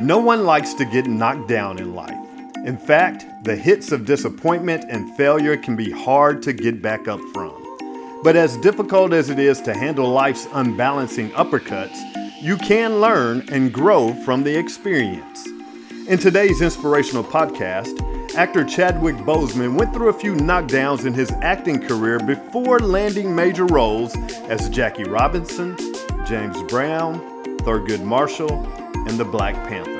No one likes to get knocked down in life. In fact, the hits of disappointment and failure can be hard to get back up from. But as difficult as it is to handle life's unbalancing uppercuts, you can learn and grow from the experience. In today's inspirational podcast, actor Chadwick Boseman went through a few knockdowns in his acting career before landing major roles as Jackie Robinson, James Brown, Thurgood Marshall, and the Black Panther.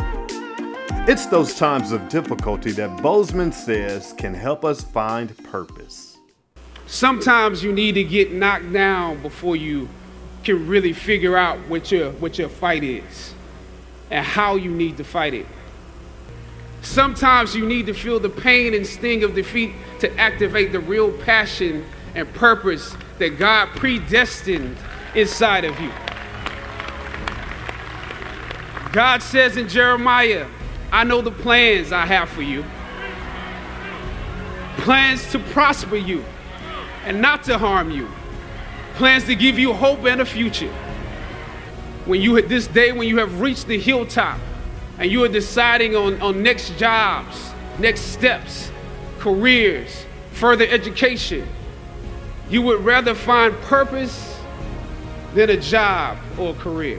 It's those times of difficulty that Boseman says can help us find purpose. Sometimes you need to get knocked down before you can really figure out what your fight is and how you need to fight it. Sometimes you need to feel the pain and sting of defeat to activate the real passion and purpose that God predestined inside of you. God says in Jeremiah, "I know the plans I have for you, plans to prosper you and not to harm you, plans to give you hope and a future." When you have reached the hilltop and you are deciding on next jobs, next steps, careers, further education, you would rather find purpose than a job or a career.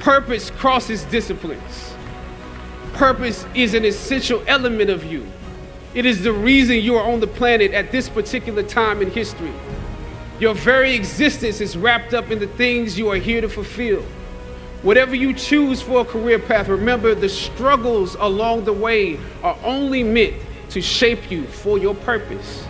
Purpose crosses disciplines. Purpose is an essential element of you. It is the reason you are on the planet at this particular time in history. Your very existence is wrapped up in the things you are here to fulfill. Whatever you choose for a career path, remember the struggles along the way are only meant to shape you for your purpose.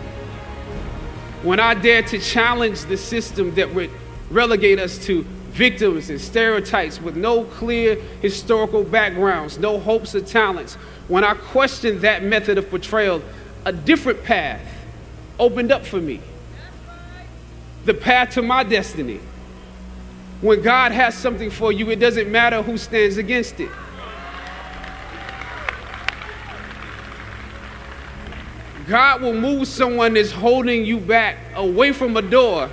When I dare to challenge the system that would relegate us to victims and stereotypes with no clear historical backgrounds, no hopes or talents, when I questioned that method of portrayal, a different path opened up for me. The path to my destiny. When God has something for you, it doesn't matter who stands against it. God will move someone that's holding you back away from a door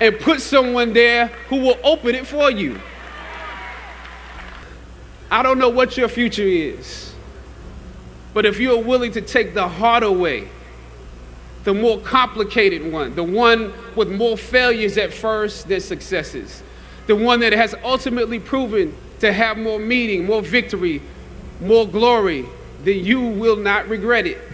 and put someone there who will open it for you. I don't know what your future is, but if you're willing to take the harder way, the more complicated one, the one with more failures at first than successes, the one that has ultimately proven to have more meaning, more victory, more glory, then you will not regret it.